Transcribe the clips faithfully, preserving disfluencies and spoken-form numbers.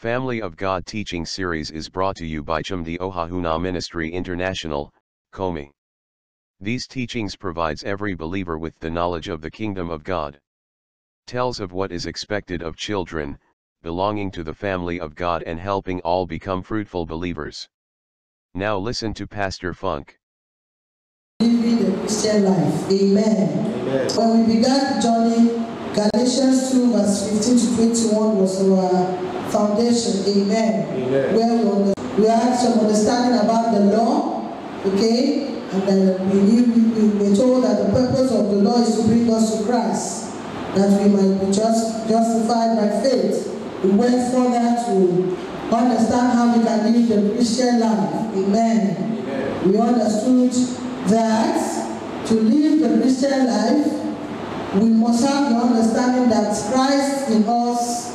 Family of God teaching series is brought to you by Chumdi Ohahuna Ministry International, K O M I. These teachings provides every believer with the knowledge of the kingdom of God, tells of what is expected of children, belonging to the family of God and helping all become fruitful believers. Now listen to Pastor Funk. Living the Christian life. Amen. Amen. When we began the journey, Galatians two verse fifteen to twenty-one was our foundation, amen. Amen. Well, we had some understanding about the law, okay, and then we knew, we were told that the purpose of the law is to bring us to Christ, that we might be just justified by faith. We went further to understand how we can live the Christian life, amen. Amen. We understood that to live the Christian life, we must have the understanding that Christ in us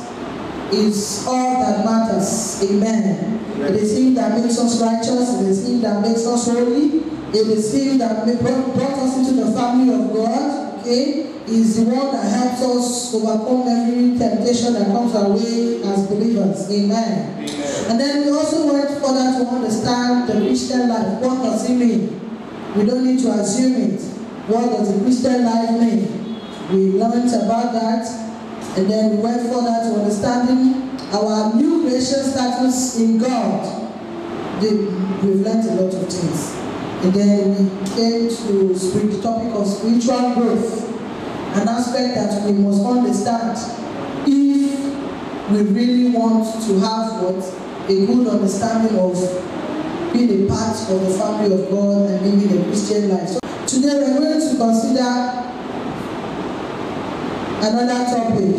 is all that matters. Amen. Amen. It is Him that makes us righteous. It is Him that makes us holy. It is Him that brought us into the family of God. Okay? He is the one that helps us overcome every temptation that comes our way as believers. Amen. Amen. And then we also went further to understand the Christian life. What does it mean? We don't need to assume it. What does the Christian life mean? We learned about that. And then we went further to understanding our new creation status in God. We've learned a lot of things. And then we came to the topic of spiritual growth, an aspect that we must understand if we really want to have what? A good understanding of being a part of the family of God and living a Christian life. So today we're going to consider another topic,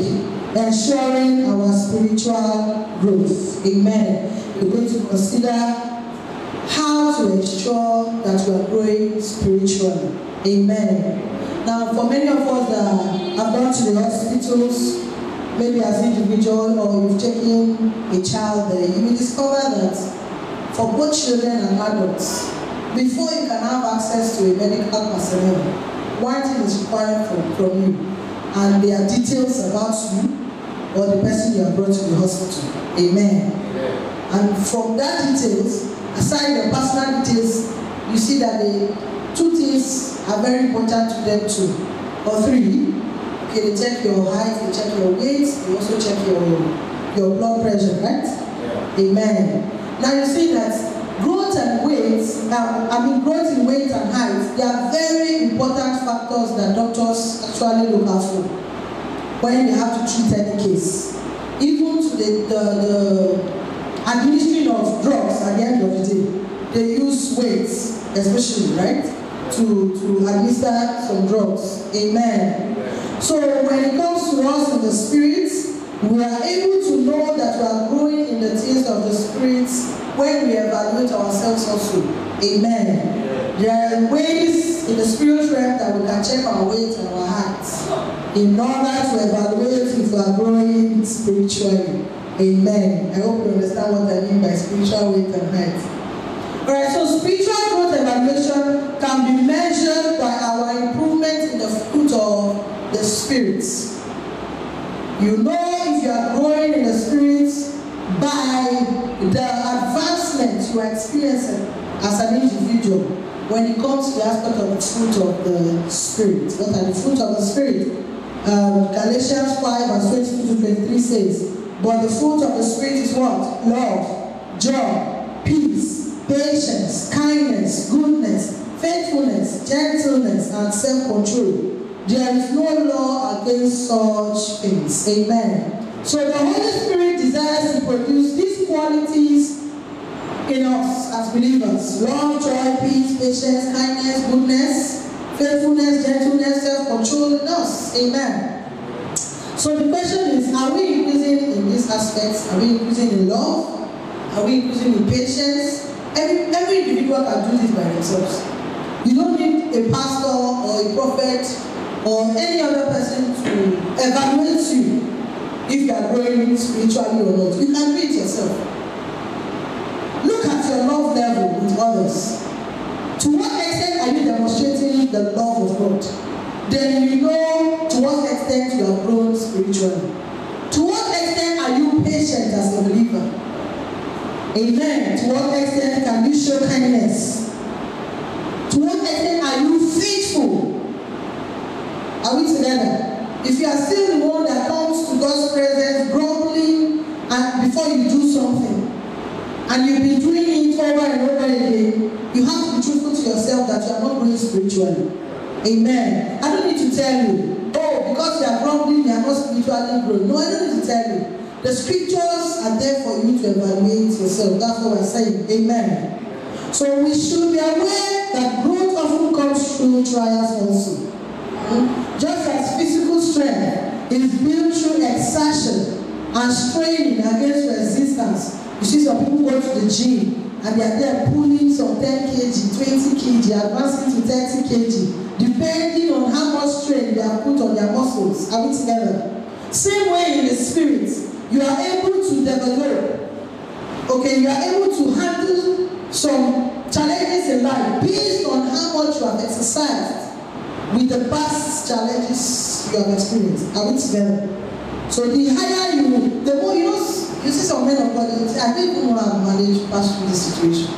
ensuring our spiritual growth. Amen. We're going to consider how to ensure that we are growing spiritually. Amen. Now, for many of us that have gone to the hospitals, maybe as an individual or you've taken a child there, you will discover that for both children and adults, before you can have access to a medical personnel, one thing is required from, from you. And there are details about you or the person you have brought to the hospital. Amen. Amen. And from that details, aside the personal details, you see that the two things are very important to them too. Or three. Okay, they check your height, they check your weight, they also check your, your blood pressure, right? Yeah. Amen. Now you see that growth and weight, now I mean growth in weight and height, they are very important factors that doctors actually look out for when they have to treat any case. Even to the, the, the administering of drugs at the end of the day, they use weights, especially, right, to, to administer some drugs. Amen. So when it comes to us in the Spirit, we are able to know that we are growing in the things of the Spirit when we evaluate ourselves also. Amen. There are ways in the spiritual realm that we can check our weight and our hearts in order to evaluate if we are growing spiritually. Amen. I hope you understand what I mean by spiritual weight and height. Alright, so spiritual growth evaluation can be measured by our improvement in the fruit of the Spirit. You know if you are growing in the Spirit by the advancement you are experiencing as an individual. When it comes to the aspect of the fruit of the Spirit, what are the fruit of the Spirit? Um, Galatians five verse twenty-two to twenty-three says, but the fruit of the Spirit is what? Love, joy, peace, patience, kindness, goodness, faithfulness, gentleness, and self-control. There is no law against such things. Amen. So the Holy Spirit desires to produce these qualities in us as believers: love, joy, peace, patience, kindness, goodness, faithfulness, gentleness, self-control in us. Amen. So the question is, are we increasing in these aspects? Are we increasing in love? Are we increasing in patience? Every, every individual can do this by themselves. You don't need a pastor or a prophet or any other person to evaluate you if you are growing spiritually or not. You can do it yourself. Look at your love level with others. To what extent are you demonstrating the love of God? Then you know to what extent you have grown spiritually. To what extent are you patient as a believer? Amen. To what extent can you show kindness? To what extent are you faithful? Are we together? If you are still the one that comes to God's presence grumbling and before you do something, and you've been doing it over and over again, you have to be truthful to yourself that you are not growing spiritually. Amen. I don't need to tell you, oh, because you are grumbling, you are not spiritually growing. No, I don't need to tell you. The scriptures are there for you to evaluate yourself. That's what I'm saying. Amen. So we should be aware that growth often comes through trials also. Just as physical strength is built through exertion and straining against resistance. You see some people go to the gym and they are there pulling some ten kilograms, twenty kilograms, advancing to thirty kilograms, depending on how much strain they have put on their muscles. Are we together? Same way in the spirit, you are able to develop. Okay, you are able to handle some challenges in life based on how much you have exercised with the past challenges you have experienced. Are we together? So the higher you, the more you know. You see some men of God, I don't even know how to manage to pass through this situation.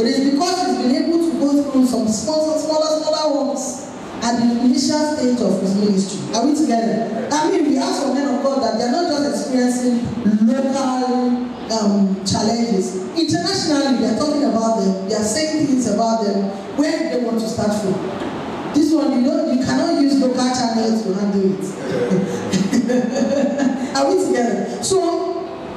It is because he's been able to go through some smaller, smaller, smaller ones at the initial stage of his ministry. Are we together? I mean, we have some men of God that they're not just experiencing local um, challenges. Internationally, they're talking about them. They're saying things about them. Where do they want to start from? This one, you know, you cannot use local channels to handle it. Are we together? So,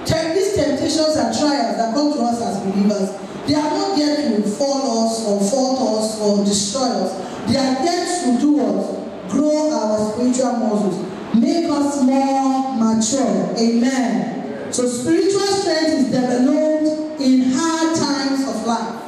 these temptations and trials that come to us as believers, they are not there to fall us or fault us or destroy us. They are there to do what? Grow our spiritual muscles. Make us more mature. Amen. So spiritual strength is developed in hard times of life.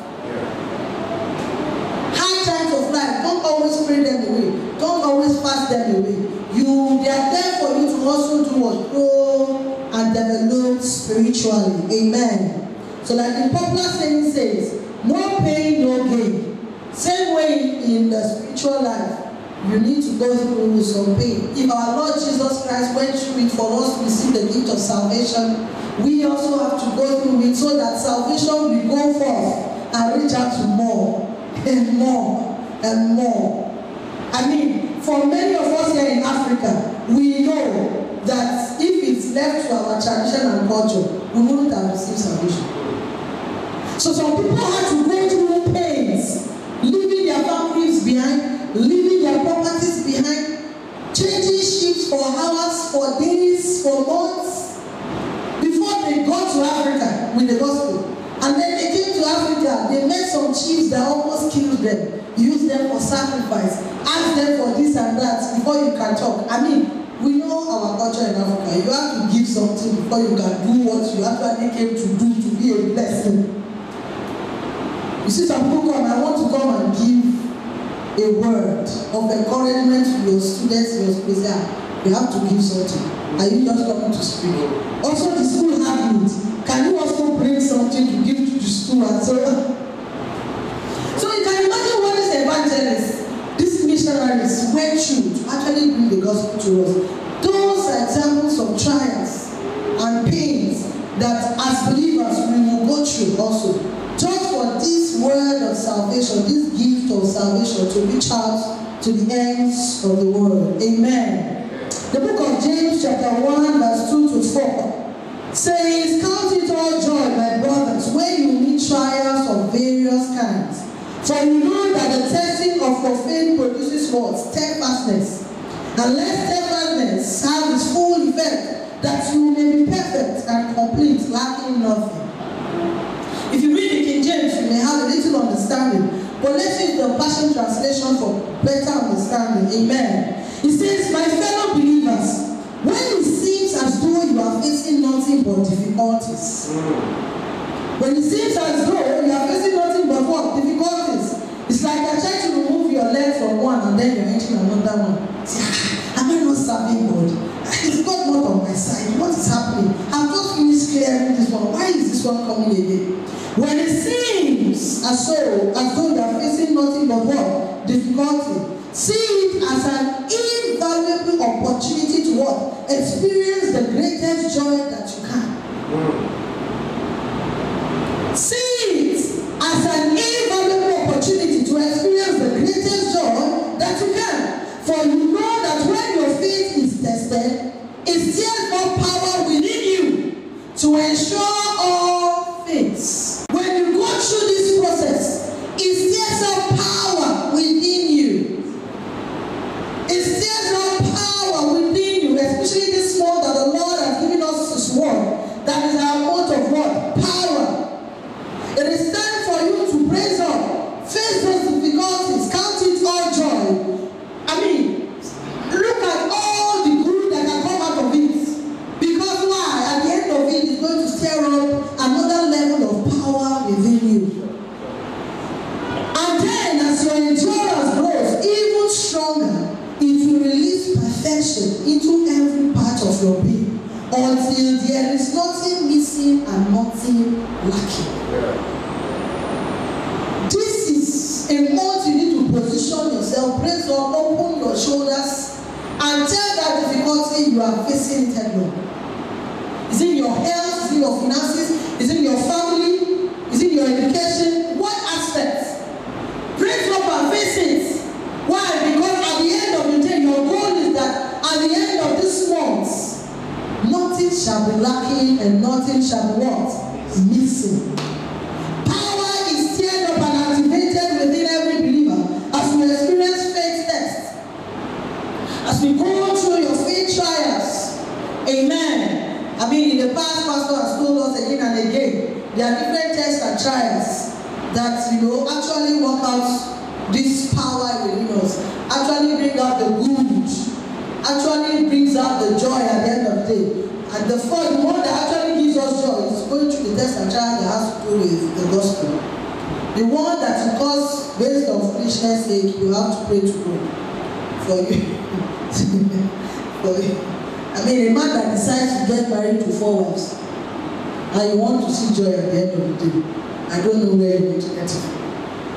Hard times of life. Don't always pray them away. Don't always fast them away. You, they are there for you to also do what? Grow and develop spiritually. Amen. So like the popular saying says, no pain, no gain. Same way in the spiritual life, you need to go through some pain. If our Lord Jesus Christ went through it for us to receive the gift of salvation, we also have to go through it so that salvation will go forth and reach out to more and more and more. I mean, for many of us here in Africa, we know that if it's left to our tradition and culture, we wouldn't have received salvation. So some people had to go through pains, leaving their families behind, leaving their properties behind, changing ships for hours, for days, for months, before they got to Africa with the gospel. And then they came to Africa, they met some chiefs that almost killed them, used them for sacrifice, asked them for this and that before you can talk. I mean, we know our culture in Africa. You have to give something before you can do what you actually came to do to be a blessing. You see, some people come, I want to come and give a word of encouragement to your students, your special. You have to give something. Are you just coming to speak? Also, the school habits. Can you also bring something to give to the school and so on? So you can imagine what is evangelist. These missionaries went through to actually bring the gospel to us. Those are examples of trials and pains that as believers we will go through also. Just for this word of salvation, this gift of salvation to reach out to the ends of the world. Amen. The book of James chapter one verse two to four says, count it all joy, my brothers, when you meet trials of various kinds. For you know that the testing of your faith produces what? Steadfastness. And let steadfastness have its full effect, that you may be perfect and complete, lacking nothing. If you read the King James, you may have a little understanding. But let's use the Passion Translation for better understanding. Amen. It says, my fellow believers, when it seems as though you are facing nothing but difficulties, when it seems as though you are facing nothing but what? Difficulties. It's like I try to remove your leg from one and then you're entering another one. See, am I not serving God? Is God not on my side? What is happening? I've just finished clearing this one. Why is this one coming again? When it seems as though, as though you are facing nothing but what? Difficulty. See it as an invaluable opportunity to what? Experience the greatest joy that you can. is the greatest joy that you can. For you know that when your faith is tested, it stirs up power within you to ensure all things. When you go through this process, it stirs up power within you. It stirs up power within you, especially this month that the Lord has given us His word. That is our mode of what? Power. It is time for you to praise up, face those difficulties, count it all joy. I mean, look at all the good that can come out of it. Because why? At the end of it, it's going to stir up another level of power within you. And then, as your endurance grows even stronger, it will release perfection into every part of your being until there is nothing missing and nothing lacking. This is a month you need to position yourself, praise God, open your shoulders, and tell that difficulty you are facing it alone. Is it your health? Is it your finances? Is it your family? Is it your education? What aspects? Praise God and face it. Why? Because at the end of the day, your goal is that at the end of this month, nothing shall be lacking and nothing shall be what? Missing. Power is stirred up and activated within every believer as we experience faith tests, as we go through your faith trials. Amen. I mean, in the past, Pastor has told us again and again, there are different tests and trials that, you know, actually work out this power within us, actually bring out the good, actually brings out the joy at the end of the day. And the first the one that actually gives us joy is going through the test and trial that has to do with the gospel. The one that you cause based on foolishness sake, you have to pray to God for you. For you. I mean, a man that decides to get married to four wives and you want to see joy at the end of the day, I don't know where you're going to get it.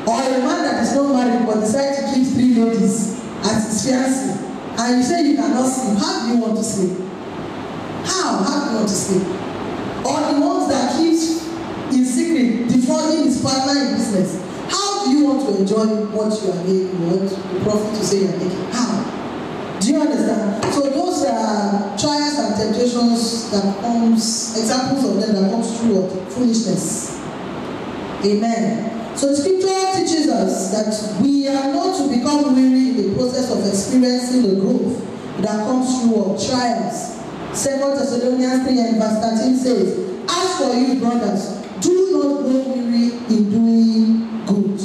Or a man that is not married but decides to keep three ladies as his fiancée. And you say you cannot sleep. How do you want to sleep? How? How do you want to sleep? Or the ones that keeps in secret, defrauding his partner in business. How do you want to enjoy what you are making, what the profit you say you are making? How? Do you understand? So those are trials and temptations that comes, examples of them that comes through foolishness. Amen. So scripture teaches us that we are not to become weary in the process of experiencing the growth that comes through our trials. Second Thessalonians three and verse thirteen says, "As for you, brothers, do not grow weary in doing good."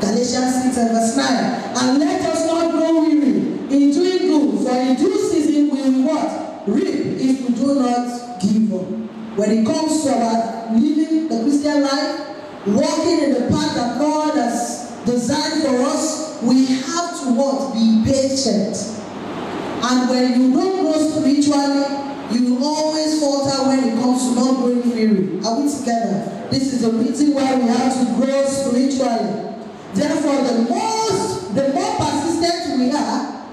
Galatians six and verse nine, "And let us not grow weary in doing good, for in due season we will what? Reap if we do not give up." When it comes to our living the Christian life, walking in the path that God has designed for us, we have to what? Be patient. And when you don't grow spiritually, you will always falter when it comes to not growing weary. Are we together? This is the reason why we have to grow spiritually. Therefore, the most, the more persistent we are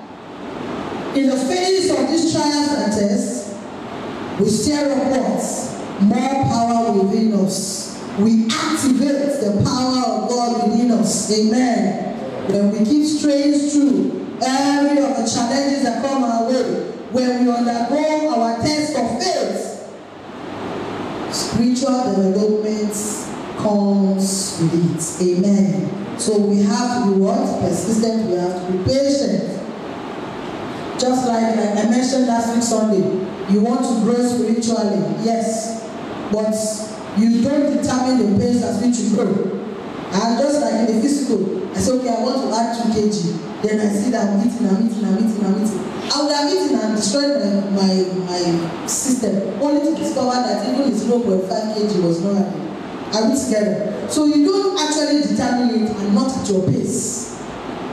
in the face of these trials and tests, we stir up what? More power within us. We activate the power of God within us. Amen. When we keep straying through every of the challenges that come our way, when we undergo our test of faith, spiritual development comes with it. Amen. So we have to be what? Persistent. We have to be patient. Just like I mentioned last week Sunday, you want to grow spiritually. Yes. But you don't determine the pace at which you grow. And just like in the physical, I say, okay, I want to add two kilograms. Then I see that I'm eating, I'm eating, I'm eating, I'm eating. I would have eaten and destroyed my, my, my system, only to discover that even zero point five kilograms was not happening. Are we together? So you don't actually determine it and not at your pace.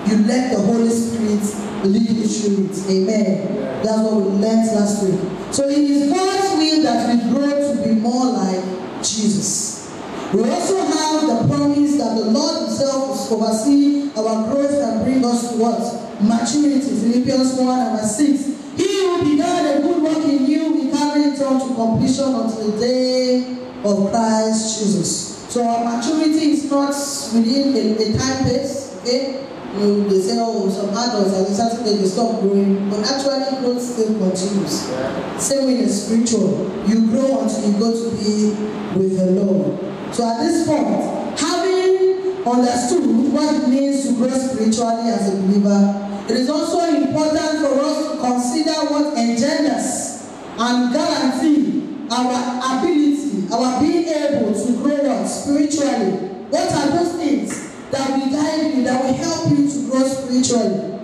You let the Holy Spirit lead you through it. Amen. That's what we learned last week. So it is God's will that we grow to be more like Jesus. We also have the promise that the Lord Himself will oversee our growth and bring us to what? Maturity. Philippians one and verse six. "He who began a good work in you will carry it on to completion until the day of Christ Jesus." So our maturity is not within a, a time pace, They, you, they say, oh, some adults are deciding that they stop growing, but actually growth still continues. Yeah. Same way in spiritual, you grow until you go to be with the Lord. So at this point, having understood what it means to grow spiritually as a believer, it is also important for us to consider what engenders and guarantees our ability, our being able to grow up spiritually. What are those things that will guide you, that will help you to grow spiritually?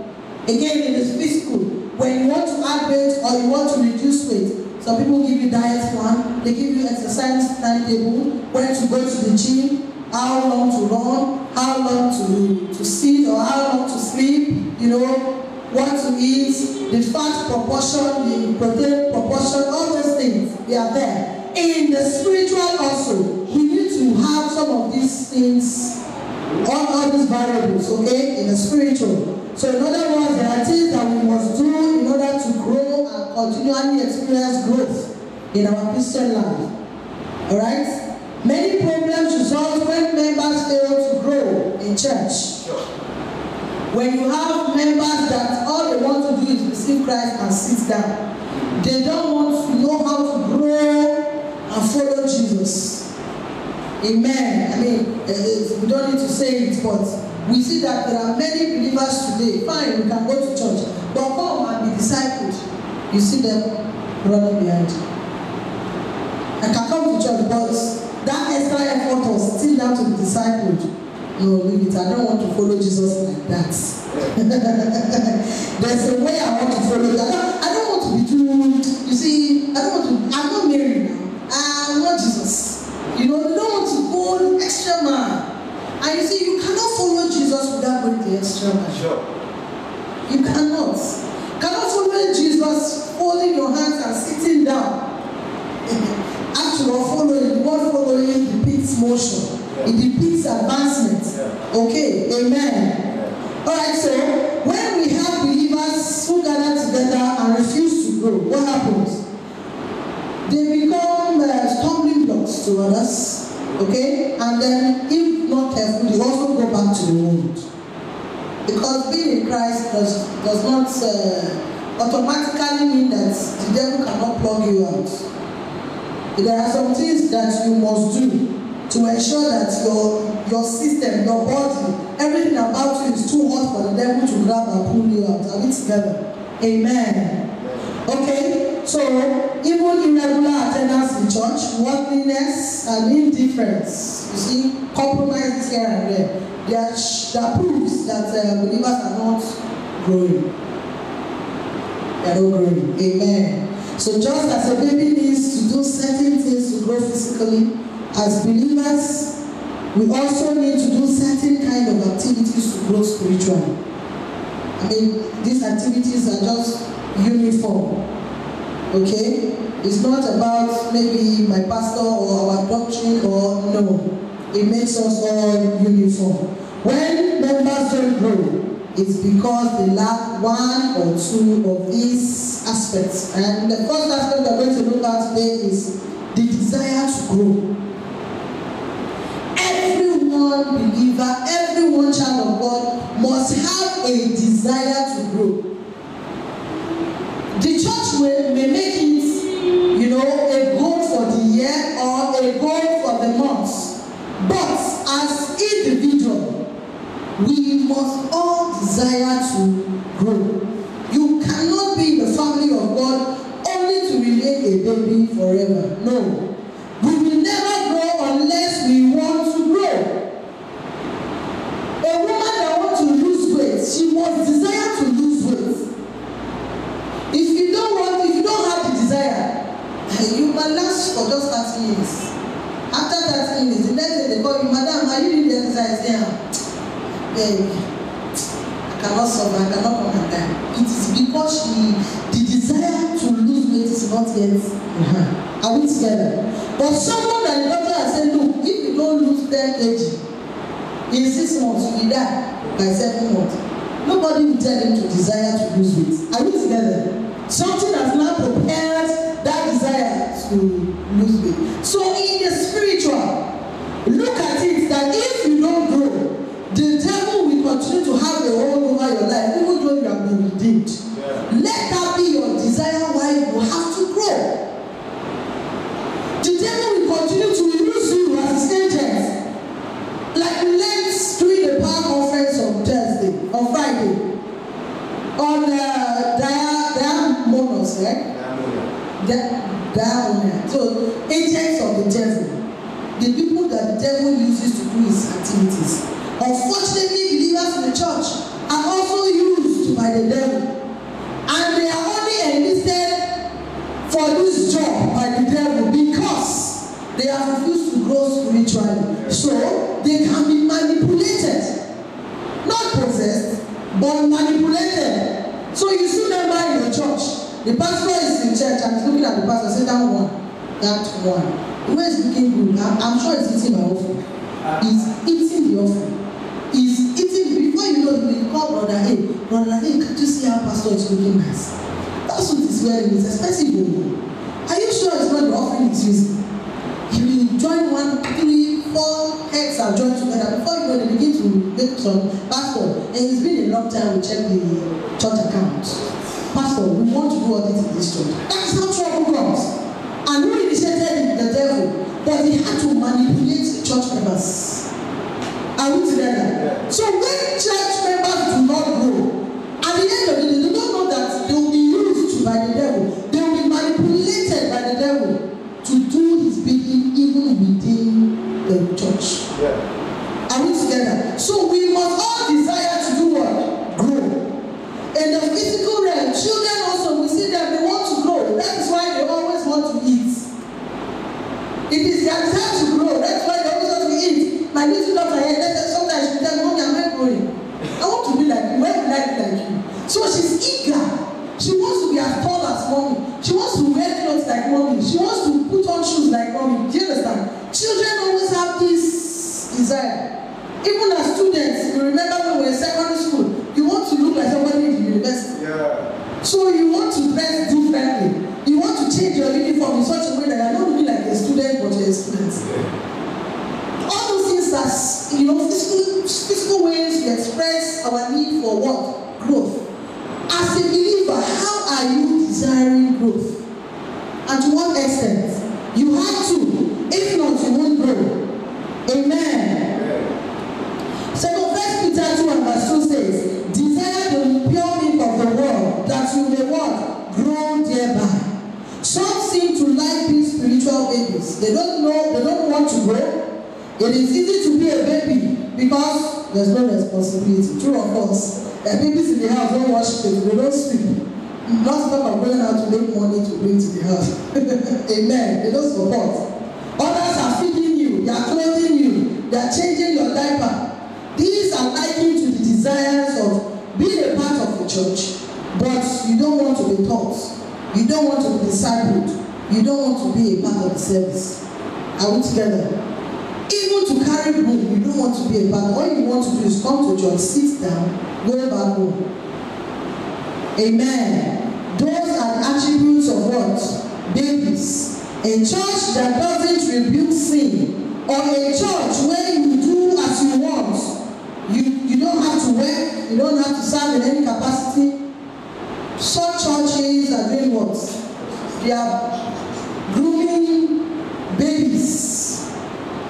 Again, it is physical. When you want to add weight or you want to reduce weight, some people give you diet plan, they give you exercise timetable, when to go to the gym, how long to run, how long to, to sit or how long to sleep, you know, what to eat, the fat proportion, the protein proportion, all those things, they are there. In the spiritual also, we need to have some of these things, all, all these variables, okay, in the spiritual. So in other words, there are things that we must do in order to grow and continually experience growth in our Christian life. Alright? Many problems result when members fail to grow in church. When you have members that all they want to do is receive Christ and sit down, they don't want to know how to grow and follow Jesus. Amen. I mean, we don't need to say it, but we see that there are many believers today. Fine, we can go to church, but come and be discipled. You see them running behind. I can come to church, but that extra effort was still down to be discipled. No, leave it. I don't want to follow Jesus like that. There's a way I want to follow. I don't, I don't want to be too, you see, I don't want to, I'm not married now. I want Jesus. You know, you don't want to go the extra mile. And you see, you cannot follow Jesus without going the extra mile. Sure. You cannot. You cannot follow Jesus holding your hands and sitting down. After all, following, you won't follow him, the depicts motion. It depicts advancement. Yeah. Okay, amen. Yeah. Alright, so when we have believers who gather together and refuse to grow, what happens? They become uh, stumbling blocks to others. Okay? And then if not careful, they also go back to the world. Because being in Christ does, does not uh, automatically mean that the devil cannot plug you out. There are some things that you must do to ensure that your, your system, your body, everything about you is too hot for the devil to grab and pull you out. Are we together? Amen. Okay, so even irregular attendance in church, worldliness and indifference, you see, compromises here and there, they are, they are proofs that uh, believers are not growing. They are not growing. Amen. So just as a baby needs to do certain things to grow physically, as believers, we also need to do certain kind of activities to grow spiritually. I mean, these activities are just uniform, okay? It's not about maybe my pastor or our doctrine or no. It makes us all uniform. When members don't grow, it's because they lack one or two of these aspects. And the first aspect we're going to look at today is the desire to grow. Everyone believer, everyone child of God must have a desire to grow. The church may, may make it, you know, a goal for the year or a goal for the month. But as individuals, we must all desire to grow. You cannot be in the family of God only to remain a baby forever. No. We will never grow unless we want to grow. A woman that wants to lose weight, she must desire to lose weight. If you don't want, if you don't have the desire, you can last for just thirty minutes. After thirty minutes, the next day they call you, madam, are you doing the exercise? Yeah. Baby, I cannot survive, I cannot come back. It is because she, the desire to lose weight is not yet. Uh-huh. Are we together? But someone that the doctor has said, look, if you don't lose ten kg, in six months, you will die by seven months. Nobody will tell him to desire to lose weight. Are we together? Something has not prepared that desire to lose weight. So in the spiritual, look at it that if you don't grow, the devil will continue said? Down. Down. So, agents of the devil. The people that the devil uses to do his activities. Unfortunately, believers in the church are also used by the devil. And they are only enlisted for this job by the devil because they have refused to grow spiritually. So, they can be manipulated. Not possessed, but manipulated. So you see member in your church. The pastor is in church and he's looking at the pastor, say that one, that one. Where is looking good? I'm, I'm sure he's eating my offering. He's eating the offering. He's eating, before you know, you call brother A. Brother A, can't you see how pastor is looking nice? That's what he's wearing, it's expensive. Are you sure it's not the offering it's using? You will join one, three, four heads are joined together. Before you know, they begin to make some pastor. And it's been a long time we check the church account. Pastor, we want to do all this in this church. That's how trouble comes. And who initiated the devil? But he had to manipulate the church members. Are we together? So when church members do not grow, at the end of the day, they don't know that they will be used by the devil. They will be manipulated by the devil to do his bidding even within the church. Yeah. Are we together? So we must all desire to do what? Grow. In the physical realm, children also, we see that they want to grow. That is why they always want to eat. It is their time to grow. That's why they always want to eat. My little daughter here, sometimes she tells me, Mommy, I'm not growing. I want to be like you. I want to like like you. So she's eager. She wants to be as tall as Mommy. She wants to wear clothes like Mommy. She wants to put on shoes like Mommy. Do you understand? Children always have this desire. Even as students, you remember when we were in secondary school, you want to look like somebody in the university. Yeah. So you want to dress differently. You want to change your uniform in such a way that you're not looking like a student, but you're a student. Yeah. All those things are, you know, physical, physical ways we express our need for what? Growth. As a believer, how are you desiring growth? And to what extent? You have to. If not, you won't grow. Amen. Second Thessalonians two and verse two says, desire the pure milk of the world, that you may what? Grow thereby. Some seem to like being spiritual babies. They don't know, they don't want to grow. It is easy to be a baby because there's no responsibility. True of course. The babies in the house don't wash things, they don't sleep. Not stop of going out to make money to bring to the house. Amen. They don't support. Others are feeding you, they are clothing you, they are changing your diaper. These are likened to the desires of being a part of the church, but you don't want to be taught, you don't want to be discipled, you don't want to be a part of the service. Are we together? Even to carry broom, you don't want to be a part. All you want to do is come to church, sit down, go back home. Amen. Those are attributes of what? Babies. A church that doesn't rebuke sin, or a church where you do as you want. You, you don't have to work, you don't have to serve in any capacity. Some churches are doing what? They are grooming babies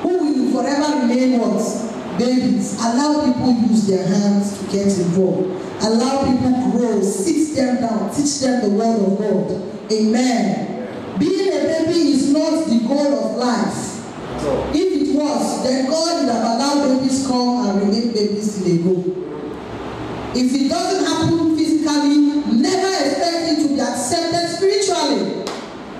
who will forever remain what? Babies. Allow people to use their hands to get involved. Allow people to grow, sit them down, teach them the word of God. Amen. Being a baby is not the goal of life. If it was, then God would have allowed babies come and remain babies till they grow. If it doesn't happen physically, never expect it to be accepted spiritually.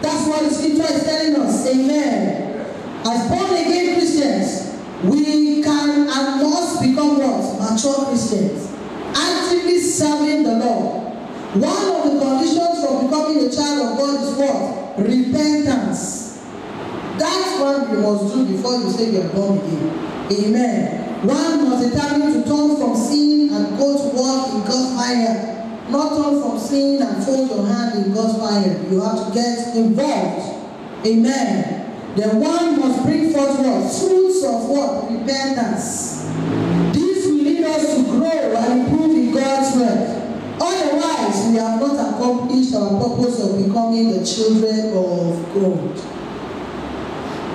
That's what the scripture is telling us. Amen. As born-again Christians, we can and must become what? Mature Christians. Actively serving the Lord. One of the conditions for becoming a child of God is what? Repentance. That's what you must do before you say you are born again. Amen. One must determine to turn from sin and go to walk in God's fire. Not turn from sin and fold your hand in God's fire. You have to get involved. Amen. Then one must bring forth what? Fruits of what? Repentance. This will lead us to grow and improve in God's work. Otherwise, we have not accomplished our purpose of becoming the children of God.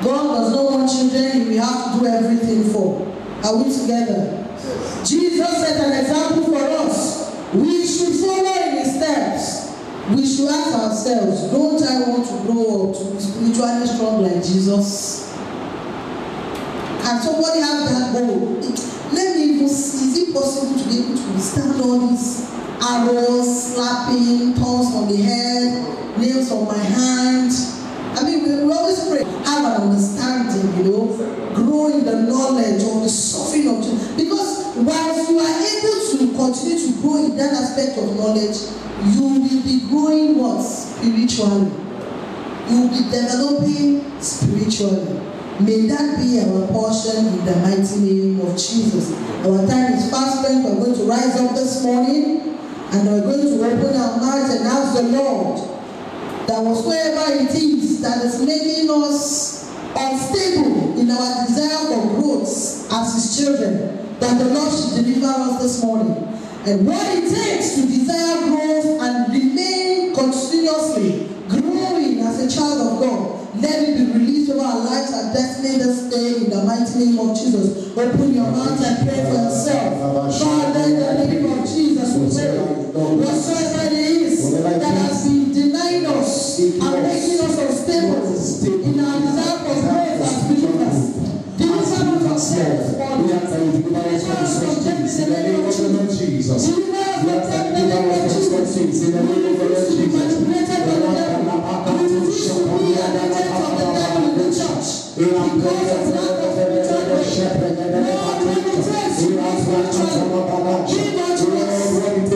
God does not want children we have to do everything for. Are we together? Yes. Jesus set an example for us. We should follow in his steps. We should ask ourselves, ourselves, don't I want to grow up to be spiritually strong like Jesus? Can somebody have that goal? Let me even see, is it possible to be able to withstand all these arrows, slapping, thorns on the head, nails on my hand? I mean, we always pray, have an understanding, you know, grow in the knowledge or the suffering of Jesus. Because whilst you are able to continue to grow in that aspect of knowledge, you will be growing what? Spiritually. You will be developing spiritually. May that be our portion in the mighty name of Jesus. Our time is fast spent. We're going to rise up this morning and we're going to open our mouths and ask the Lord that whatsoever it is that is making us unstable in our desire for growth as His children, that the Lord should deliver us this morning. And what it takes to desire growth and remain continuously growing as a child of God, let it be released over our lives and destiny this day in the mighty name of Jesus. Open your mouth and pray for yourself. Father, in the name of Jesus, we pray. Whatsoever it is that has been denying us and making us unstable in our desire for growth as believers, deliver us ourselves. In the name of Jesus. We have protected the Jesus. In the name of Jesus. We have protected the devil. We refuse to be a protector of the devil in the church. Because it's not of the return of the Lord, we protest. We are spiritual. We are spiritual.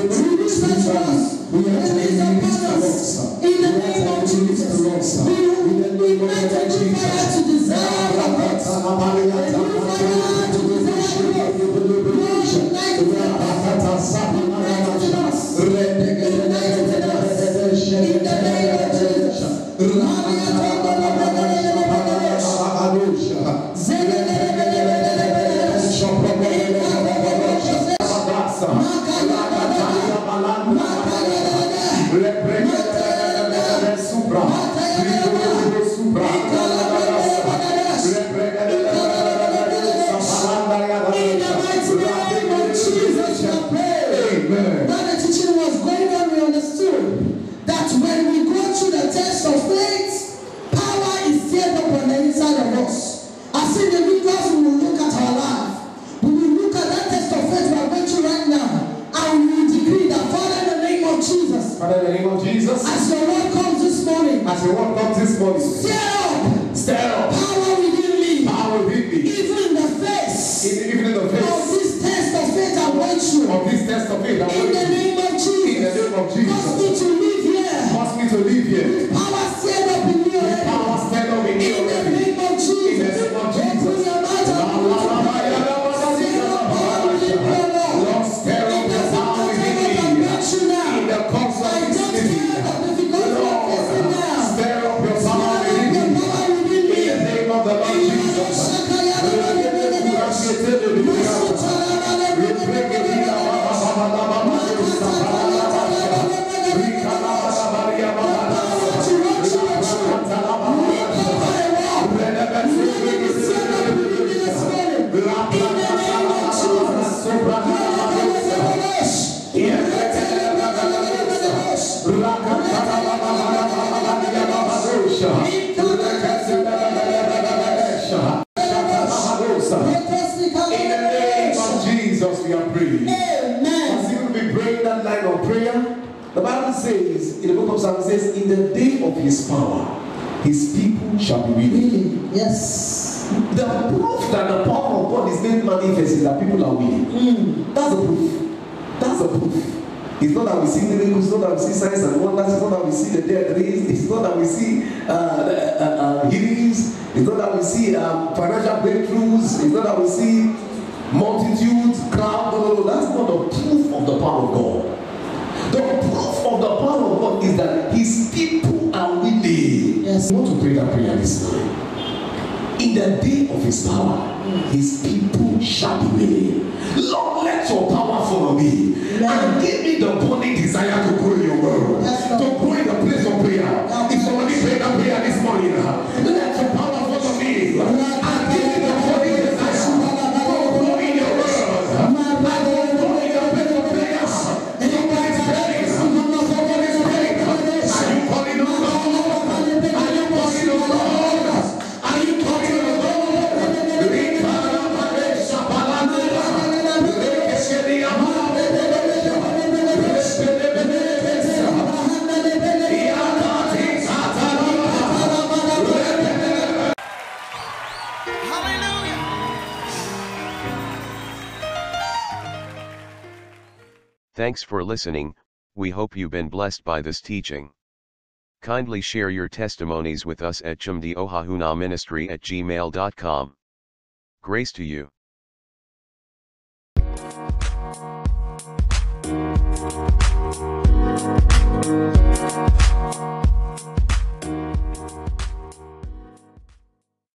We respect us. We are spiritual. In the name of Jesus. We will be met and we fire to desire our hearts. And we fire to desire our hearts. Holy Thanks for listening. We hope you've been blessed by this teaching. Kindly share your testimonies with us at Chumdi Ohahuna Ministry at gmail dot com. Grace to you. We'll be right back.